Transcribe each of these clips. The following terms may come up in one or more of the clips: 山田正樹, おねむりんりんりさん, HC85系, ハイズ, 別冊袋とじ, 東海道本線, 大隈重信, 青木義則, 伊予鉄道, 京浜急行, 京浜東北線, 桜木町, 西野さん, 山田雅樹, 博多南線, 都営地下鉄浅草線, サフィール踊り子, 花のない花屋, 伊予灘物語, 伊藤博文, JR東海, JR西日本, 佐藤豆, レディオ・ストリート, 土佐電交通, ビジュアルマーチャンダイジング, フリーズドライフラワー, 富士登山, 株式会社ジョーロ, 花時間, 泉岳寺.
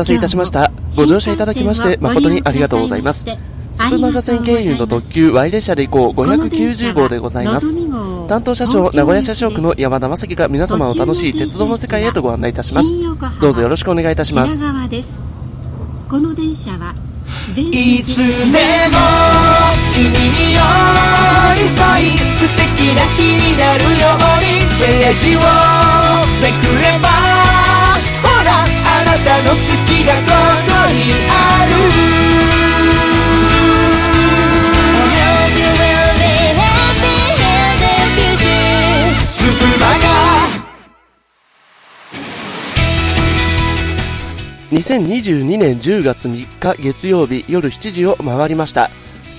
たせいたしました。ご乗車いただきまして誠にありがとうございます。粒間線経由の特急Y列車で行こう590号でございます。担当車掌名古屋車掌区の山田正樹が皆様を楽しい鉄道の世界へとご案内いたします。どうぞよろしくお願いいたします。この電車はいつでも君に寄り添い素敵な日になるようにページをめくればほらあなたの好きがここにある。2022年10月3日月曜日夜7時を回りました。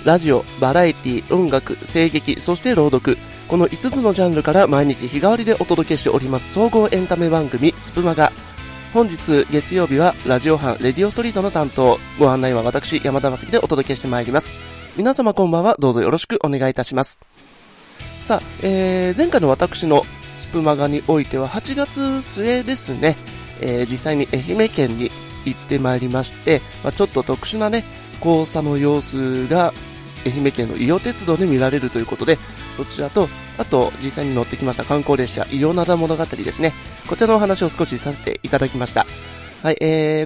ラジオ、バラエティ、音楽、声劇、そして朗読、この5つのジャンルから毎日日替わりでお届けしております総合エンタメ番組スプマガ。本日月曜日はラジオ班レディオストリートの担当、ご案内は私山田雅樹でお届けしてまいります。皆様こんばんは、どうぞよろしくお願いいたします。さあ、前回の私のスプマガにおいては8月末ですね、実際に愛媛県に行ってまいりまして、ちょっと特殊なね交差の様子が愛媛県の伊予鉄道で見られるということで、そちらとあと実際に乗ってきました観光列車伊予灘物語ですね、こちらのお話を少しさせていただきました。はい、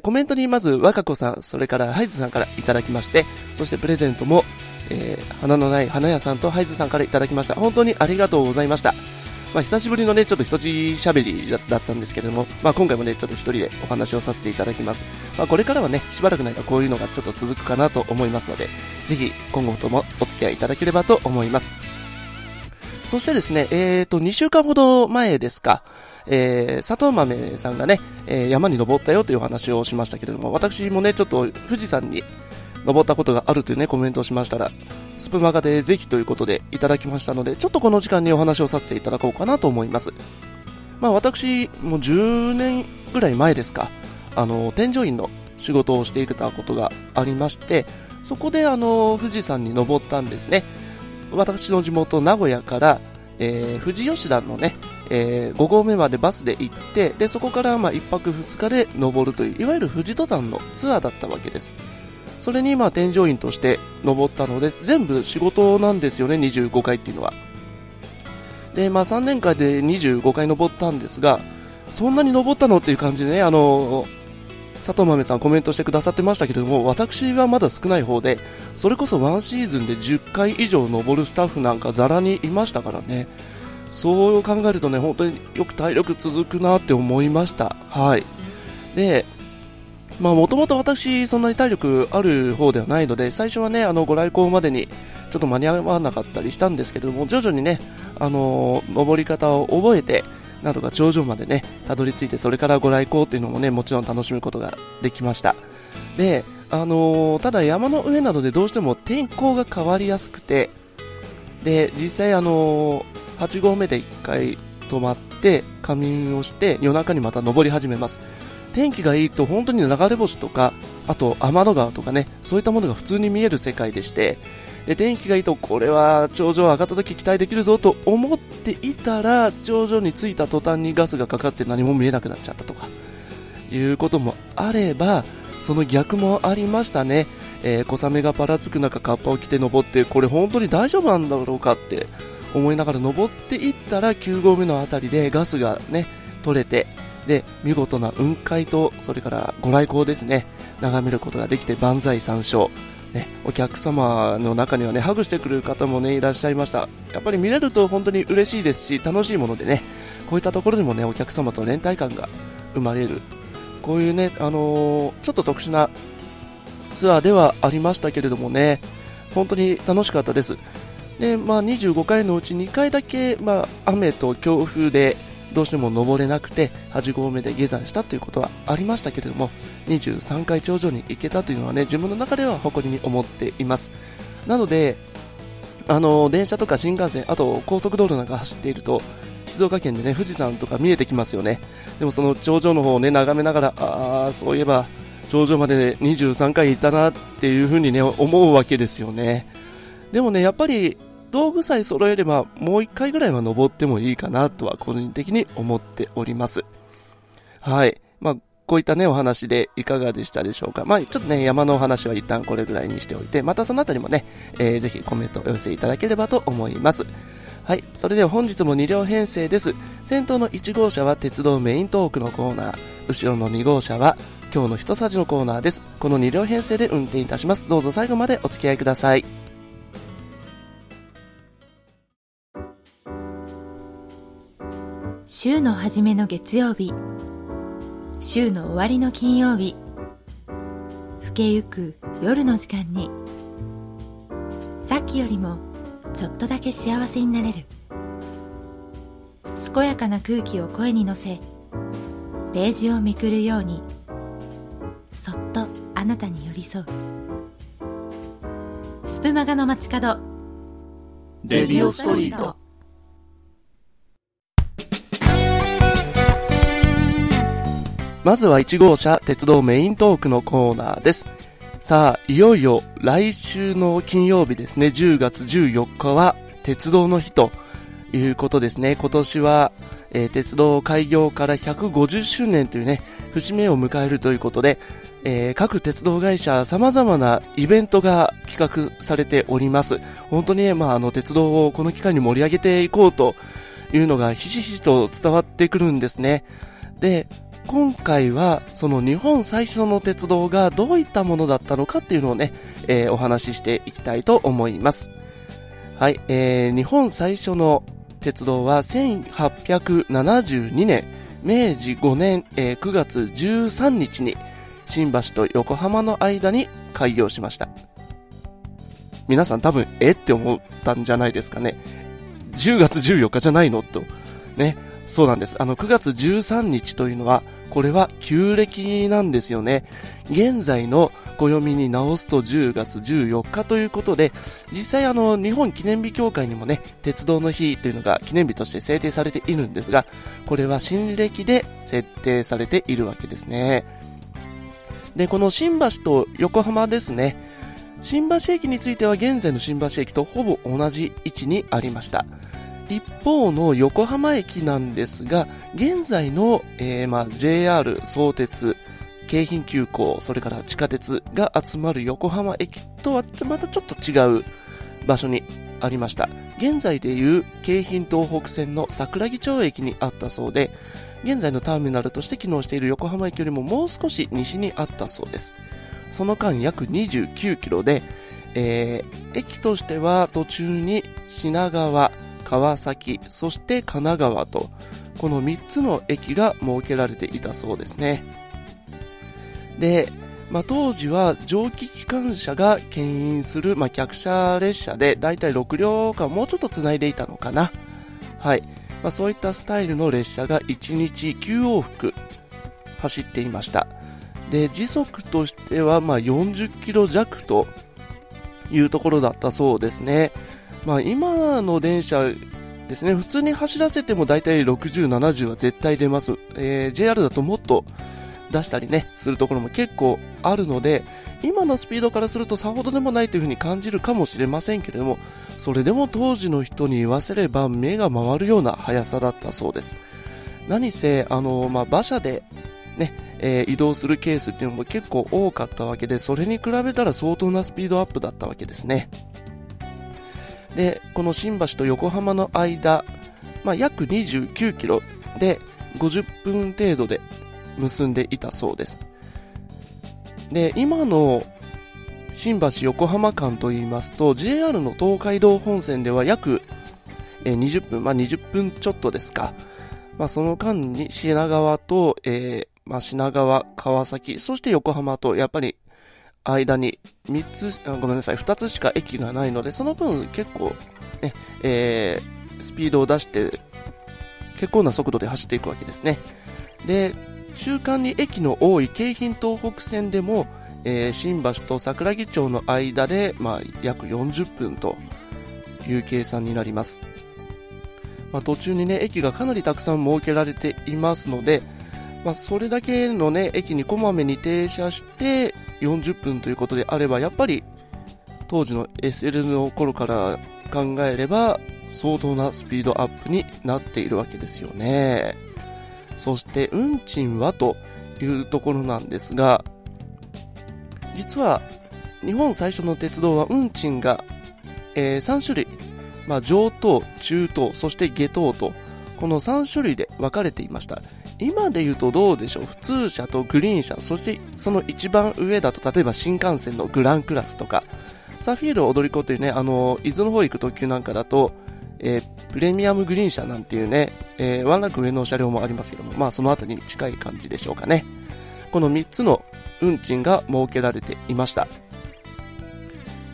コメントにまず若子さん、それからハイズさんからいただきまして、そしてプレゼントも、花のない花屋さんとハイズさんからいただきました。本当にありがとうございました。久しぶりのねちょっと一人喋りだったんですけれども、今回もねちょっと一人でお話をさせていただきます。これからはねしばらくないとこういうのがちょっと続くかなと思いますので、ぜひ今後ともお付き合いいただければと思います。そしてですね、2週間ほど前ですか、佐藤豆さんがね、山に登ったよというお話をしましたけれども、私もねちょっと富士山に登ったことがあるというねコメントをしましたら、スプマガでぜひということでいただきましたので、ちょっとこの時間にお話をさせていただこうかなと思います。私もう10年ぐらい前ですか、添乗員の仕事をしていたことがありまして、そこで富士山に登ったんですね。私の地元名古屋から、富士吉田のね、5合目までバスで行って、でそこから1泊2日で登るといういわゆる富士登山のツアーだったわけです。それに添乗員として登ったので、全部仕事なんですよね、25回っていうのは。で、3年間で25回登ったんですが、そんなに登ったのっていう感じでね、佐藤豆さんコメントしてくださってましたけれども、私はまだ少ない方で、それこそワンシーズンで10回以上登るスタッフなんかざらにいましたからね。そう考えるとね、本当によく体力続くなって思いました。はい。で、もともと私そんなに体力ある方ではないので、最初はねご来光までにちょっと間に合わなかったりしたんですけれども、徐々にね登り方を覚えて、なんとか頂上までねたどり着いて、それからご来光っていうのもねもちろん楽しむことができました。で、ただ山の上などでどうしても天候が変わりやすくて、で実際8合目で1回止まって仮眠をして夜中にまた登り始めます。天気がいいと本当に流れ星とか、あと天の川とかね、そういったものが普通に見える世界でして、で天気がいいとこれは頂上上がった時期待できるぞと思っていたら、頂上に着いた途端にガスがかかって何も見えなくなっちゃったとかいうこともあれば、その逆もありましたね。小雨がぱらつく中カッパを着て登って、これ本当に大丈夫なんだろうかって思いながら登っていったら、9合目のあたりでガスがね取れて、で見事な雲海と、それからご来光ですね、眺めることができて万歳三唱、ね、お客様の中にはねハグしてくる方もねいらっしゃいました。やっぱり見れると本当に嬉しいですし、楽しいものでね、こういったところにもねお客様と連帯感が生まれる、こういうねちょっと特殊なツアーではありましたけれどもね、本当に楽しかったです。で、25回のうち2回だけ、雨と強風でどうしても登れなくて8合目で下山したということはありましたけれども、23回頂上に行けたというのはね自分の中では誇りに思っています。なので電車とか新幹線、あと高速道路なんか走っていると、静岡県でね富士山とか見えてきますよね。でもその頂上の方をね眺めながら、そういえば頂上まで23回行ったなっていう風にね思うわけですよね。でもねやっぱり道具さえ揃えればもう1回ぐらいは登ってもいいかなとは個人的に思っております。はい。こういったねお話でいかがでしたでしょうか。まあちょっとね山のお話は一旦これぐらいにしておいて、またそのあたりもね、ぜひコメントお寄せいただければと思います。はい、それでは本日も2両編成です。先頭の1号車は鉄道メイントークのコーナー、後ろの2号車は今日の一さじのコーナーです。この2両編成で運転いたします。どうぞ最後までお付き合いください。週の初めの月曜日、週の終わりの金曜日、更けゆく夜の時間に、さっきよりもちょっとだけ幸せになれる。健やかな空気を声に乗せ、ページをめくるようにそっとあなたに寄り添うスプマガの街角レディオストリート。まずは1号車鉄道メイントークのコーナーです。さあいよいよ来週の金曜日ですね、10月14日は鉄道の日ということですね。今年は、鉄道開業から150周年というね節目を迎えるということで、各鉄道会社様々なイベントが企画されております。本当にね、鉄道をこの機会に盛り上げていこうというのがひしひしと伝わってくるんですね。で今回はその日本最初の鉄道がどういったものだったのかっていうのをね、お話ししていきたいと思います。はい、日本最初の鉄道は1872年明治5年、9月13日に新橋と横浜の間に開業しました。皆さん多分って思ったんじゃないですかね。10月14日じゃないのとね。そうなんです。9月13日というのはこれは旧暦なんですよね。現在の暦に直すと10月14日ということで、実際日本記念日協会にもね鉄道の日というのが記念日として制定されているんですが、これは新暦で設定されているわけですね。でこの新橋と横浜ですね、新橋駅については現在の新橋駅とほぼ同じ位置にありました。一方の横浜駅なんですが、現在の、JR、相鉄、京浜急行、それから地下鉄が集まる横浜駅とはまたちょっと違う場所にありました。現在でいう京浜東北線の桜木町駅にあったそうで、現在のターミナルとして機能している横浜駅よりももう少し西にあったそうです。その間約29キロで、駅としては途中に品川、川崎、そして神奈川とこの3つの駅が設けられていたそうですね。で、当時は蒸気機関車が牽引する、客車列車でだいたい6両間もうちょっとつないでいたのかな。はい、そういったスタイルの列車が1日9往復走っていました。で時速としては40キロ弱というところだったそうですね。今の電車ですね、普通に走らせてもだいたい60、70は絶対出ます。JR だともっと出したりねするところも結構あるので、今のスピードからするとさほどでもないというふうに感じるかもしれませんけれども、それでも当時の人に言わせれば目が回るような速さだったそうです。何せ馬車でね、移動するケースっていうのも結構多かったわけで、それに比べたら相当なスピードアップだったわけですね。でこの新橋と横浜の間、約29キロで50分程度で結んでいたそうです。で今の新橋横浜間といいますと JR の東海道本線では約20分、20分ちょっとですか。その間に品川と、品川、川崎、そして横浜とやっぱり間に2つしか駅がないので、その分結構、ねスピードを出して結構な速度で走っていくわけですね。で中間に駅の多い京浜東北線でも、新橋と桜木町の間で、約40分という計算になります。途中にね駅がかなりたくさん設けられていますので、それだけのね駅にこまめに停車して40分ということであれば、やっぱり当時の SL の頃から考えれば相当なスピードアップになっているわけですよね。そして運賃はというところなんですが、実は日本最初の鉄道は運賃が、3種類、上等、中等、そして下等とこの3種類で分かれていました。今で言うとどうでしょう、普通車とグリーン車、そしてその一番上だと例えば新幹線のグランクラスとかサフィール踊り子というね、伊豆の方行く特急なんかだと、プレミアムグリーン車なんていうね、ワンランク上の車両もありますけども、その後に近い感じでしょうかね。この3つの運賃が設けられていました。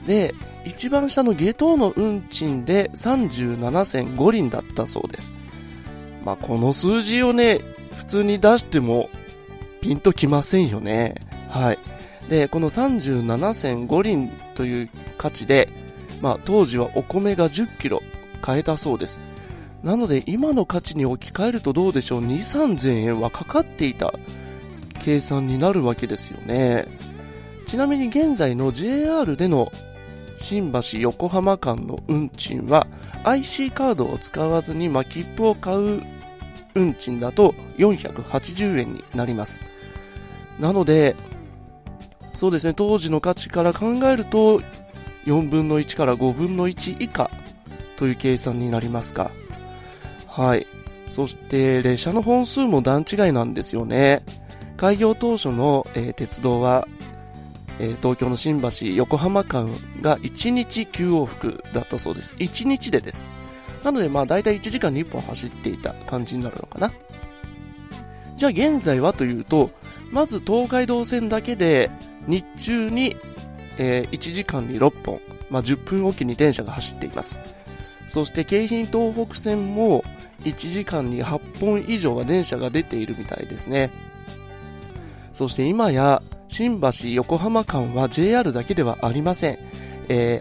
で、一番下の下等の運賃で 37.5 厘だったそうです。この数字をね、普通に出してもピンときませんよね。はい。で、この 37.5 厘という価値で、当時はお米が10キロ買えたそうです。なので今の価値に置き換えるとどうでしょう、2,000〜3,000円はかかっていた計算になるわけですよね。ちなみに現在の JR での新橋横浜間の運賃は IC カードを使わずに切符を買う運賃だと480円になります。なのでそうですね、当時の価値から考えると4分の1から5分の1以下という計算になりますか。はい。そして列車の本数も段違いなんですよね。開業当初の、鉄道は東京の新橋横浜間が1日9往復だったそうです。1日でです。なのでだいたい1時間に1本走っていた感じになるのかな。じゃあ現在はというと、まず東海道線だけで日中に、1時間に6本、10分おきに電車が走っています。そして京浜東北線も1時間に8本以上は電車が出ているみたいですね。そして今や新橋横浜間は JR だけではありません。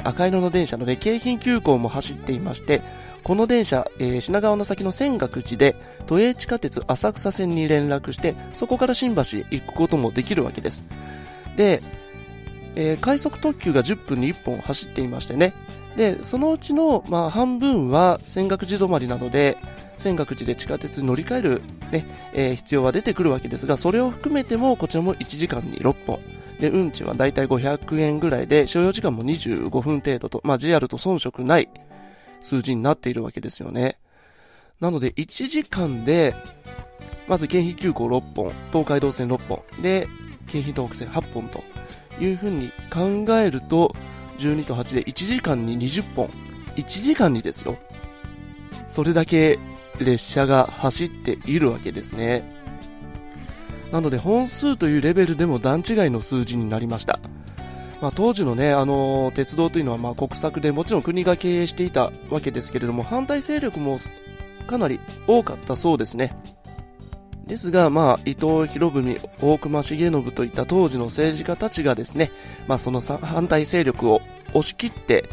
赤色の電車ので京浜急行も走っていまして、この電車、品川の先の泉岳寺で都営地下鉄浅草線に連絡して、そこから新橋へ行くこともできるわけです。で、快速特急が10分に1本走っていましてね。で、そのうちの、半分は泉岳寺止まりなので、泉岳寺で地下鉄に乗り換える、必要は出てくるわけですが、それを含めてもこちらも1時間に6本で、運賃はだいたい500円ぐらいで、所要時間も25分程度と、JR と遜色ない数字になっているわけですよね。なので1時間でまず京浜急行6本、東海道線6本で京浜東北線8本というふうに考えると、12と8で1時間に20本、1時間にですよ、それだけ列車が走っているわけですね。なので本数というレベルでも段違いの数字になりました。当時のね、鉄道というのは国策で、もちろん国が経営していたわけですけれども、反対勢力もかなり多かったそうですね。ですが、伊藤博文、大隈重信といった当時の政治家たちがですね、その反対勢力を押し切って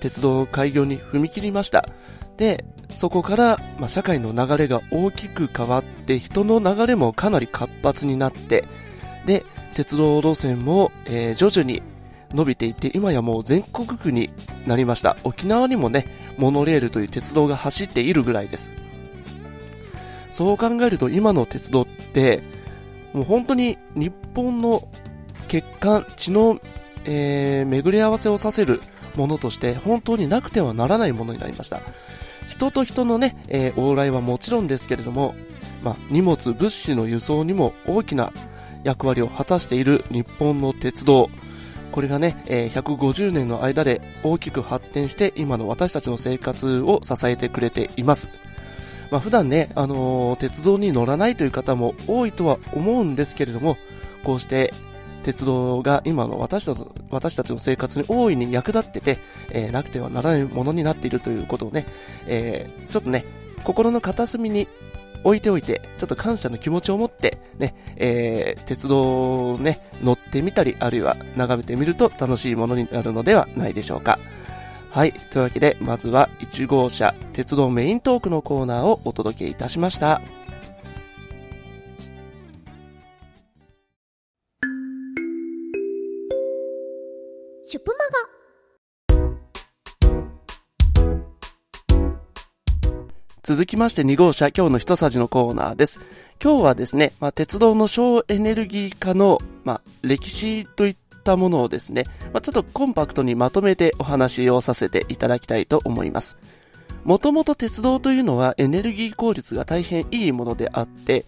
鉄道開業に踏み切りました。で、そこから、社会の流れが大きく変わって、人の流れもかなり活発になって、で、鉄道路線も、徐々に伸びていって、今やもう全国区になりました。沖縄にもね、モノレールという鉄道が走っているぐらいです。そう考えると今の鉄道ってもう本当に日本の血管、血の、巡り合わせをさせるものとして本当になくてはならないものになりました。人と人のね、往来はもちろんですけれども、荷物、物資の輸送にも大きな役割を果たしている日本の鉄道、これがね、150年の間で大きく発展して、今の私たちの生活を支えてくれています。普段ね、鉄道に乗らないという方も多いとは思うんですけれども、こうして鉄道が今の私たちの生活に大いに役立ってて、なくてはならないものになっているということをね、ちょっとね、心の片隅に置いておいて、ちょっと感謝の気持ちを持ってね、鉄道をね、乗ってみたり、あるいは眺めてみると楽しいものになるのではないでしょうか。はい、というわけでまずは1号車鉄道メイントークのコーナーをお届けいたしました。シュプマガ。続きまして2号車今日の一さじのコーナーです。今日はですね、鉄道の省エネルギー化の、歴史といったものをですね、ちょっとコンパクトにまとめてお話をさせていただきたいと思います。もともと鉄道というのはエネルギー効率が大変いいものであって、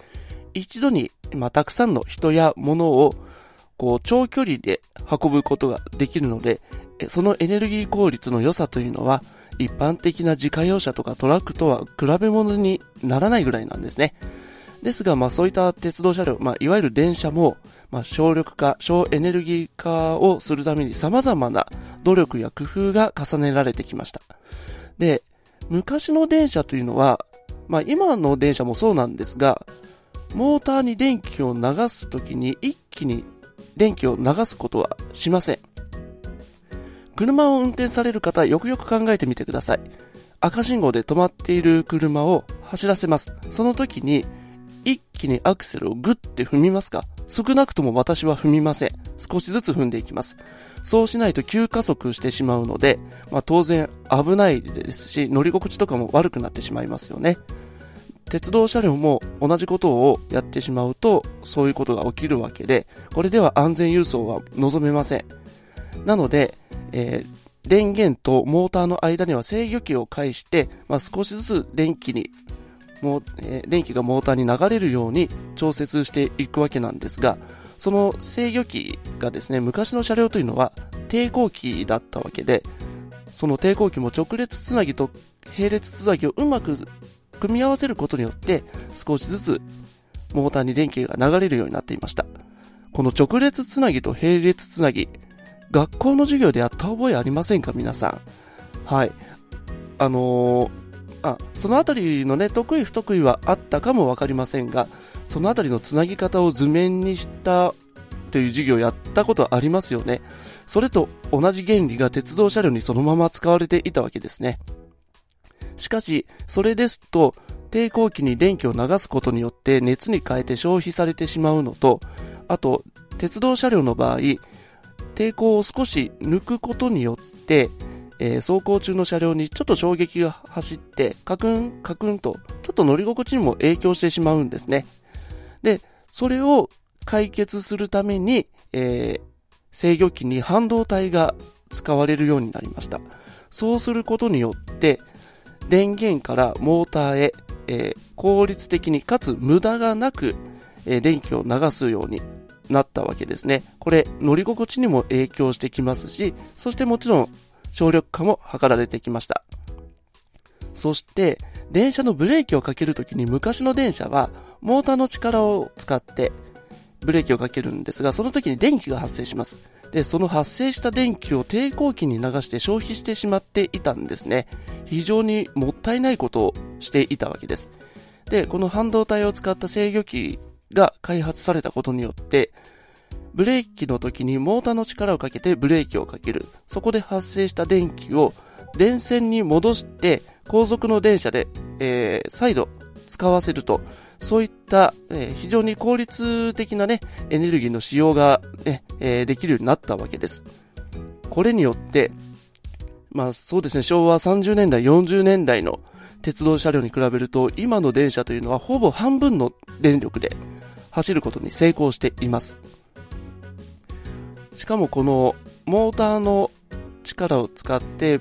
一度に、たくさんの人や物をこう長距離で運ぶことができるので、そのエネルギー効率の良さというのは一般的な自家用車とかトラックとは比べ物にならないぐらいなんですね。ですが、そういった鉄道車両、いわゆる電車も、省力化、省エネルギー化をするために様々な努力や工夫が重ねられてきました。で、昔の電車というのは、今の電車もそうなんですが、モーターに電気を流すときに一気に電気を流すことはしません。車を運転される方、よくよく考えてみてください。赤信号で止まっている車を走らせます。その時に一気にアクセルをグッて踏みますか？少なくとも私は踏みません。少しずつ踏んでいきます。そうしないと急加速してしまうので、当然危ないですし、乗り心地とかも悪くなってしまいますよね。鉄道車両も同じことをやってしまうとそういうことが起きるわけで、これでは安全輸送は望めません。なので、電源とモーターの間には制御器を介して、少しずつ電気がモーターに流れるように調節していくわけなんですが、その制御器がですね、昔の車両というのは抵抗器だったわけで、その抵抗器も直列つなぎと並列つなぎをうまく組み合わせることによって少しずつモーターに電気が流れるようになっていました。この直列つなぎと並列つなぎ、学校の授業でやった覚えありませんか、皆さん。はい。そのあたりのね、得意不得意はあったかもわかりませんが、そのあたりのつなぎ方を図面にしたという授業をやったことありますよね。それと同じ原理が鉄道車両にそのまま使われていたわけですね。しかし、それですと、抵抗器に電気を流すことによって熱に変えて消費されてしまうのと、あと、鉄道車両の場合、抵抗を少し抜くことによって、走行中の車両にちょっと衝撃が走って、カクンカクンと、ちょっと乗り心地にも影響してしまうんですね。で、それを解決するために、制御器に半導体が使われるようになりました。そうすることによって、電源からモーターへ、効率的にかつ無駄がなく、電気を流すようになったわけですね。これ乗り心地にも影響してきますし、そしてもちろん省力化も図られてきました。そして電車のブレーキをかけるときに、昔の電車はモーターの力を使ってブレーキをかけるんですが、その時に電気が発生します。で、その発生した電気を抵抗器に流して消費してしまっていたんですね。非常にもったいないことをしていたわけです。で、この半導体を使った制御機が開発されたことによって、ブレーキの時にモーターの力をかけてブレーキをかける。そこで発生した電気を電線に戻して後続の電車で、再度使わせると、そういった、非常に効率的なね、エネルギーの使用が、ね、できるようになったわけです。これによって、そうですね、昭和30年代、40年代の鉄道車両に比べると、今の電車というのはほぼ半分の電力で走ることに成功しています。しかもこのモーターの力を使って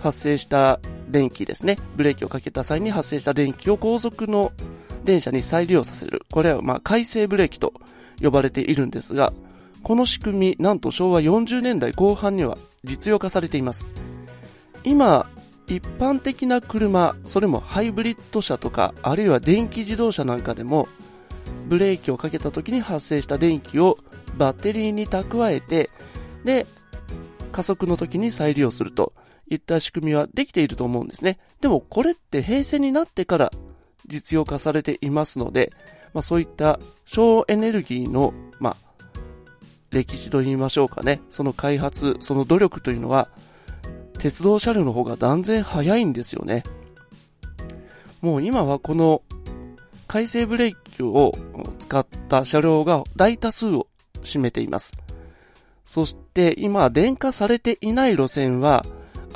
発生した電気ですね、ブレーキをかけた際に発生した電気を後続の電車に再利用させる。これは回生ブレーキと呼ばれているんですが、この仕組み、なんと昭和40年代後半には実用化されています。今一般的な車、それもハイブリッド車とか、あるいは電気自動車なんかでも、ブレーキをかけた時に発生した電気をバッテリーに蓄えて、で加速の時に再利用するといった仕組みはできていると思うんですね。でもこれって平成になってから実用化されていますので、そういった省エネルギーの、歴史と言いましょうかね、その開発、その努力というのは鉄道車両の方が断然早いんですよね。もう今はこの回生ブレーキを使った車両が大多数を占めています。そして今電化されていない路線は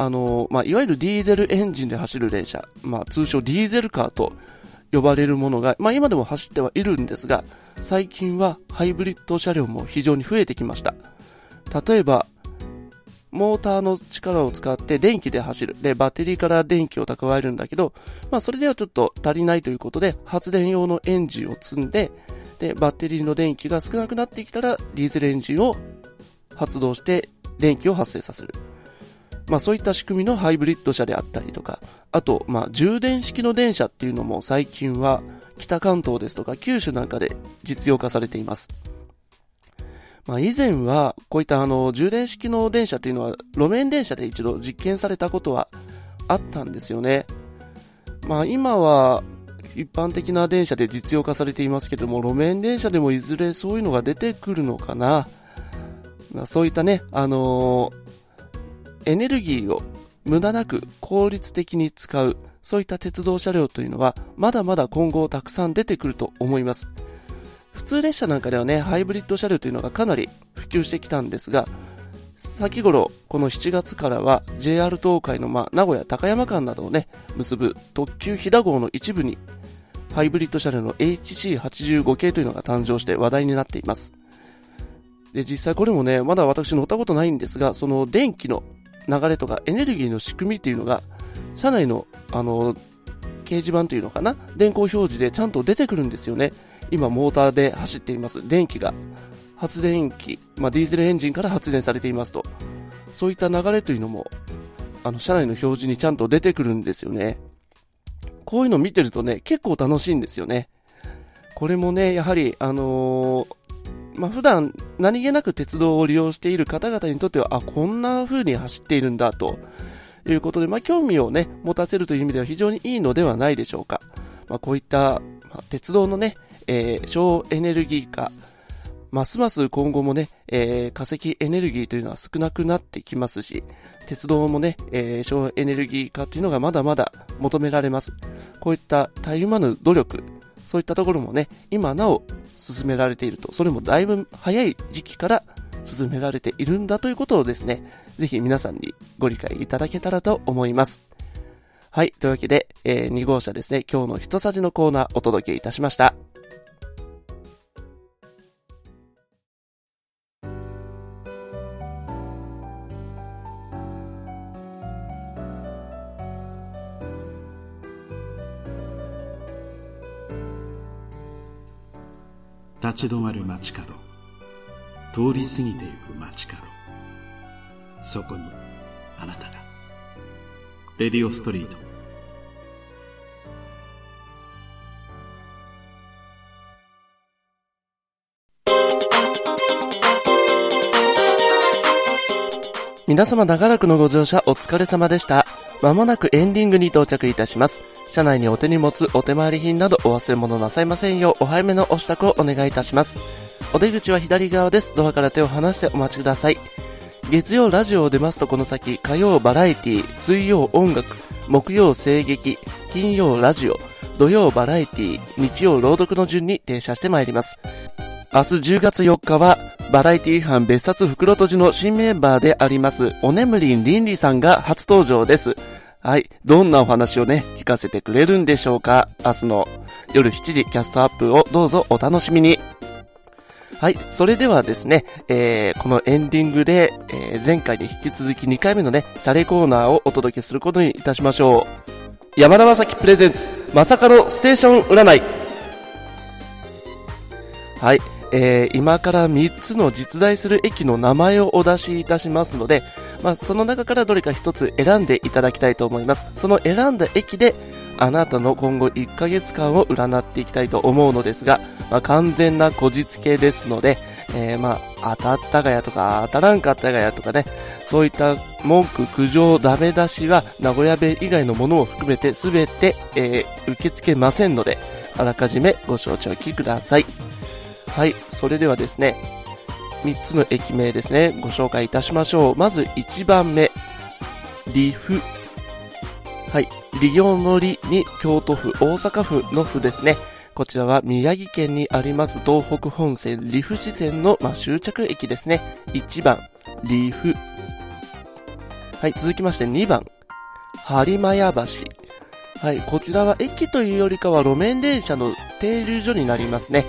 いわゆるディーゼルエンジンで走る電車、通称ディーゼルカーと呼ばれるものが、今でも走ってはいるんですが、最近はハイブリッド車両も非常に増えてきました。例えば、モーターの力を使って電気で走る。で、バッテリーから電気を蓄えるんだけど、それではちょっと足りないということで、発電用のエンジンを積んで、で、バッテリーの電気が少なくなってきたら、ディーゼルエンジンを発動して電気を発生させる。そういった仕組みのハイブリッド車であったりとか、あと、充電式の電車っていうのも最近は北関東ですとか九州なんかで実用化されています。以前はこういった充電式の電車っていうのは路面電車で一度実験されたことはあったんですよね。今は一般的な電車で実用化されていますけれども、路面電車でもいずれそういうのが出てくるのかな。そういったね、エネルギーを無駄なく効率的に使う、そういった鉄道車両というのはまだまだ今後たくさん出てくると思います。普通列車なんかではね、ハイブリッド車両というのがかなり普及してきたんですが、先頃この7月からは JR 東海の名古屋高山間などをね結ぶ特急ひだ号の一部にハイブリッド車両の HC85 系というのが誕生して話題になっています。で、実際これもね、まだ私乗ったことないんですが、その電気の流れとかエネルギーの仕組みっていうのが車内の掲示板というのかな、電光表示でちゃんと出てくるんですよね。今モーターで走っています。電気が発電機、ディーゼルエンジンから発電されていますと、そういった流れというのも車内の表示にちゃんと出てくるんですよね。こういうのを見てるとね、結構楽しいんですよね。これもね、やはり普段何気なく鉄道を利用している方々にとっては、こんな風に走っているんだということで、興味をね持たせるという意味では非常にいいのではないでしょうか。こういった、鉄道のね、省エネルギー化、ますます今後もね、化石エネルギーというのは少なくなってきますし、鉄道もね、省エネルギー化というのがまだまだ求められます。こういったたゆまぬ努力、そういったところもね、今なお進められていると、それもだいぶ早い時期から進められているんだということをですね、ぜひ皆さんにご理解いただけたらと思います。はい、というわけで、2号車ですね、今日のひとさじのコーナーお届けいたしました。立ち止まる街角、通り過ぎてゆく街角、そこにあなたが。レディオストリート。皆様長らくのご乗車お疲れ様でした。まもなくエンディングに到着いたします。車内にお手荷物、お手回り品などお忘れ物なさいませんよう、お早めのお支度をお願いいたします。お出口は左側です。ドアから手を離してお待ちください。月曜ラジオを出ますとこの先、火曜バラエティ、水曜音楽、木曜声劇、金曜ラジオ、土曜バラエティ、日曜朗読の順に停車してまいります。明日10月4日は、バラエティ班別冊袋とじの新メンバーであります、おねむりんりんりさんが初登場です。はい、どんなお話をね、聞かせてくれるんでしょうか。明日の夜7時キャストアップをどうぞお楽しみに。はい、それではですね、このエンディングで、前回で引き続き2回目のね、シャレコーナーをお届けすることにいたしましょう。山田まさきプレゼンツ、まさかのステーション占い。はい。今から3つの実在する駅の名前をお出しいたしますので、その中からどれか1つ選んでいただきたいと思います。その選んだ駅であなたの今後1ヶ月間を占っていきたいと思うのですが、完全なこじつけですので、当たったがやとか当たらんかったがやとかね、そういった文句、苦情、ダメ出しは名古屋弁以外のものを含めて全て、受け付けませんので、あらかじめご承知おきください。はい、それではですね、3つの駅名ですね、ご紹介いたしましょう。まず1番目、利府。はい、利用の利に京都府、大阪府の府ですね。こちらは宮城県にあります東北本線、利府支線の、終着駅ですね。1番、利府。はい、続きまして2番、播磨屋橋。はい、こちらは駅というよりかは路面電車の停留所になりますね。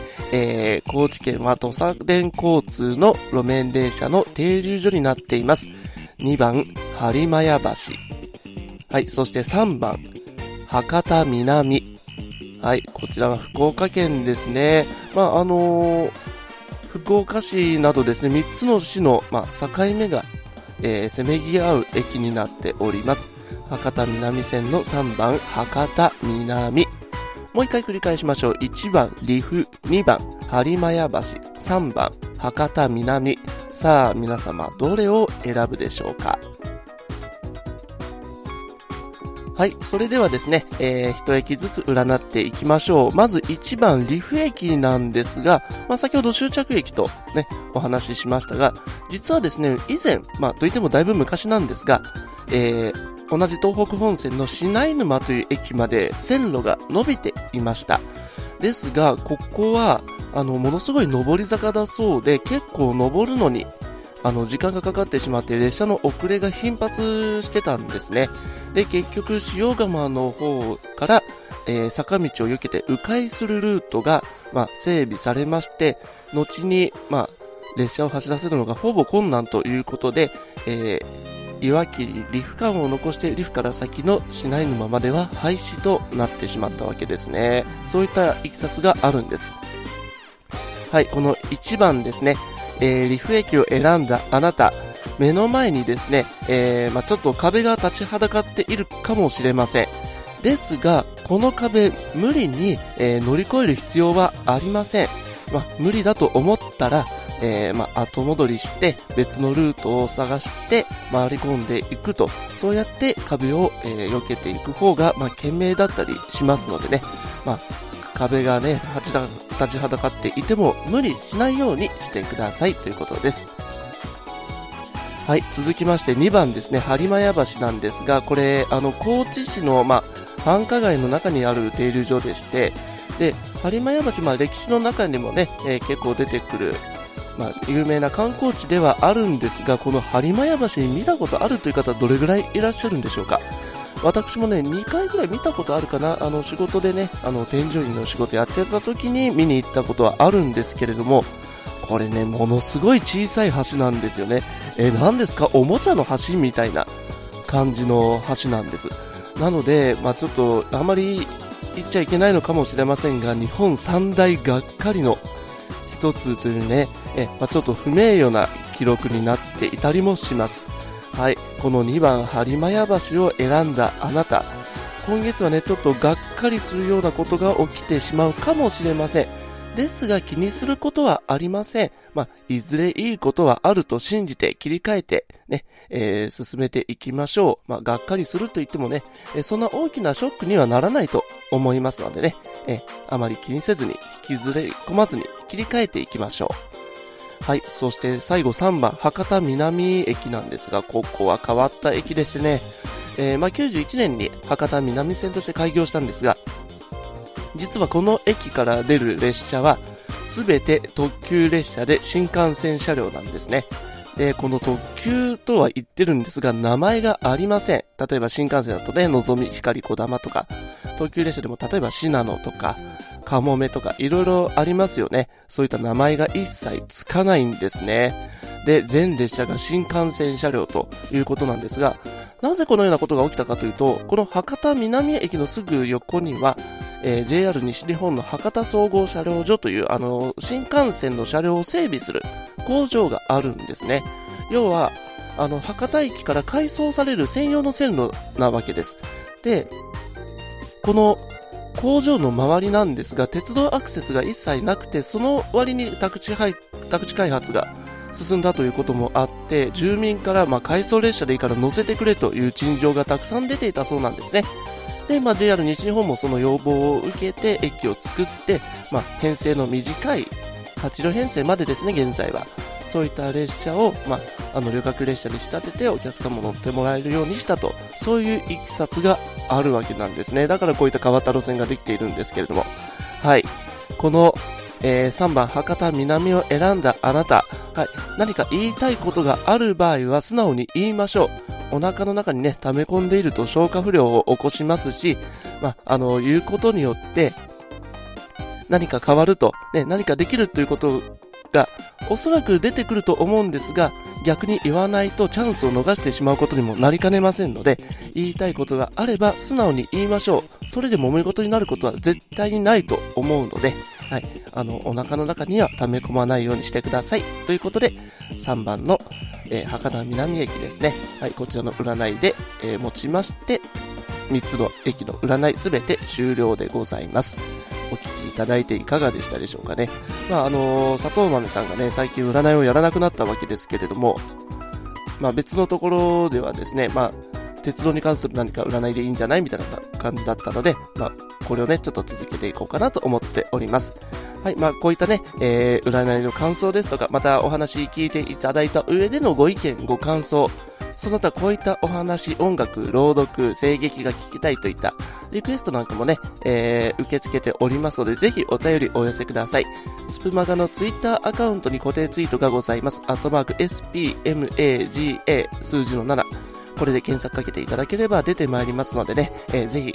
高知県は土佐電交通の路面電車の停留所になっています。2番、播磨屋橋。はい、そして3番、博多南。はい、こちらは福岡県ですね。福岡市などですね、3つの市の、境目が、せめぎ合う駅になっております。博多南線の3番、博多南。もう一回繰り返しましょう。1番、利府。2番、播磨屋橋。3番、博多南。さあ、皆様、どれを選ぶでしょうか。はい、それではですね、一駅ずつ占っていきましょう。まず1番、利府駅なんですが、先ほど終着駅とね、お話ししましたが、実はですね、以前、といってもだいぶ昔なんですが、同じ東北本線の品沼という駅まで線路が伸びていました。ですが、ここは、ものすごい上り坂だそうで、結構上るのに、時間がかかってしまって列車の遅れが頻発してたんですね。で、結局、塩釜の方から、坂道を避けて迂回するルートが、整備されまして、後に、列車を走らせるのがほぼ困難ということで、岩切利府間を残して利府から先の品沼までは廃止となってしまったわけですね。そういったいきさつがあるんです。はい、この1番ですね、利府駅を選んだあなた、目の前にですね、ちょっと壁が立ちはだかっているかもしれません。ですが、この壁無理に、乗り越える必要はありません。無理だと思ったら、後戻りして別のルートを探して回り込んでいくと、そうやって壁を、避けていく方が、賢明だったりしますのでね、壁がね、立ちはだかっていても無理しないようにしてくださいということです。はい、続きまして2番ですね、播磨屋橋なんですが、これ高知市の、繁華街の中にある停留所でして、で、播磨屋橋、歴史の中にもね、結構出てくる有名な観光地ではあるんですが、この播磨屋橋見たことあるという方はどれぐらいいらっしゃるんでしょうか。私もね、2回ぐらい見たことあるかな。仕事でね、添乗員の仕事やってた時に見に行ったことはあるんですけれども、これね、ものすごい小さい橋なんですよね。何ですか、おもちゃの橋みたいな感じの橋なんです。なので、ちょっとあまり言っちゃいけないのかもしれませんが、日本三大がっかりの一つというね、ちょっと不名誉な記録になっていたりもします。はい、この2番、播磨屋橋を選んだあなた、今月はね、ちょっとがっかりするようなことが起きてしまうかもしれません。ですが、気にすることはありません。いずれいいことはあると信じて切り替えてね、進めていきましょう。がっかりすると言ってもね、そんな大きなショックにはならないと思いますのでね、あまり気にせずに、引きずれ込まずに切り替えていきましょう。はい、そして最後3番、博多南駅なんですが、ここは変わった駅でしてね、91年に博多南線として開業したんですが、実はこの駅から出る列車はすべて特急列車で新幹線車両なんですね。で、この特急とは言ってるんですが、名前がありません。例えば新幹線だとね、のぞみ、ひかり、こだまとか、特急列車でも例えばしなのとかかもめとかいろいろありますよね。そういった名前が一切つかないんですね。で、全列車が新幹線車両ということなんですが、なぜこのようなことが起きたかというと、この博多南駅のすぐ横には、JR 西日本の博多総合車両所という、新幹線の車両を整備する工場があるんですね。要は、博多駅から改装される専用の線路なわけです。で、この工場の周りなんですが、鉄道アクセスが一切なくて、その割に宅地開発が進んだということもあって、住民から、回送列車でいいから乗せてくれという陳情がたくさん出ていたそうなんですね。で、JR 西日本もその要望を受けて駅を作って、編成の短い8両編成までですね、現在はそういった列車を、旅客列車に仕立ててお客様も乗ってもらえるようにしたと、そういういきさつがあるわけなんですね。だからこういった変わった路線ができているんですけれども、はい、この、3番、博多南を選んだあなた、はい、何か言いたいことがある場合は素直に言いましょう。お腹の中にね、溜め込んでいると消化不良を起こしますし、言うことによって、何か変わると、ね、何かできるということが、おそらく出てくると思うんですが、逆に言わないとチャンスを逃してしまうことにもなりかねませんので、言いたいことがあれば素直に言いましょう。それで揉め事になることは絶対にないと思うので、はい、お腹の中には溜め込まないようにしてください。ということで、3番の、博多南駅ですね。はい、こちらの占いで、持ちまして、3つの駅の占いすべて終了でございます。お聞きいただいていかがでしたでしょうかね。佐藤豆さんがね、最近占いをやらなくなったわけですけれども、別のところではですね、鉄道に関する何か占いでいいんじゃないみたいな感じだったので、これをね、ちょっと続けていこうかなと思っております。はい、こういったね、占いの感想ですとか、またお話聞いていただいた上でのご意見、ご感想、その他こういったお話、音楽、朗読、声劇が聞きたいといったリクエストなんかもね、受け付けておりますので、ぜひお便りお寄せください。スプマガのツイッターアカウントに固定ツイートがございます。@SPMAGA 数字の7。これで検索かけていただければ出てまいりますのでね、ぜひ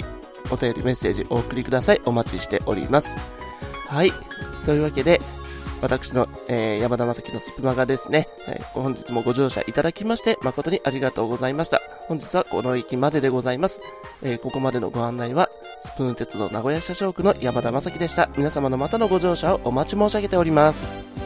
お便りメッセージお送りください。お待ちしております。はい。というわけで、私の、山田まさきのスプマガですね、本日もご乗車いただきまして誠にありがとうございました。本日はこの駅まででございます。ここまでのご案内はスプーン鉄道名古屋車掌区の山田まさきでした。皆様のまたのご乗車をお待ち申し上げております。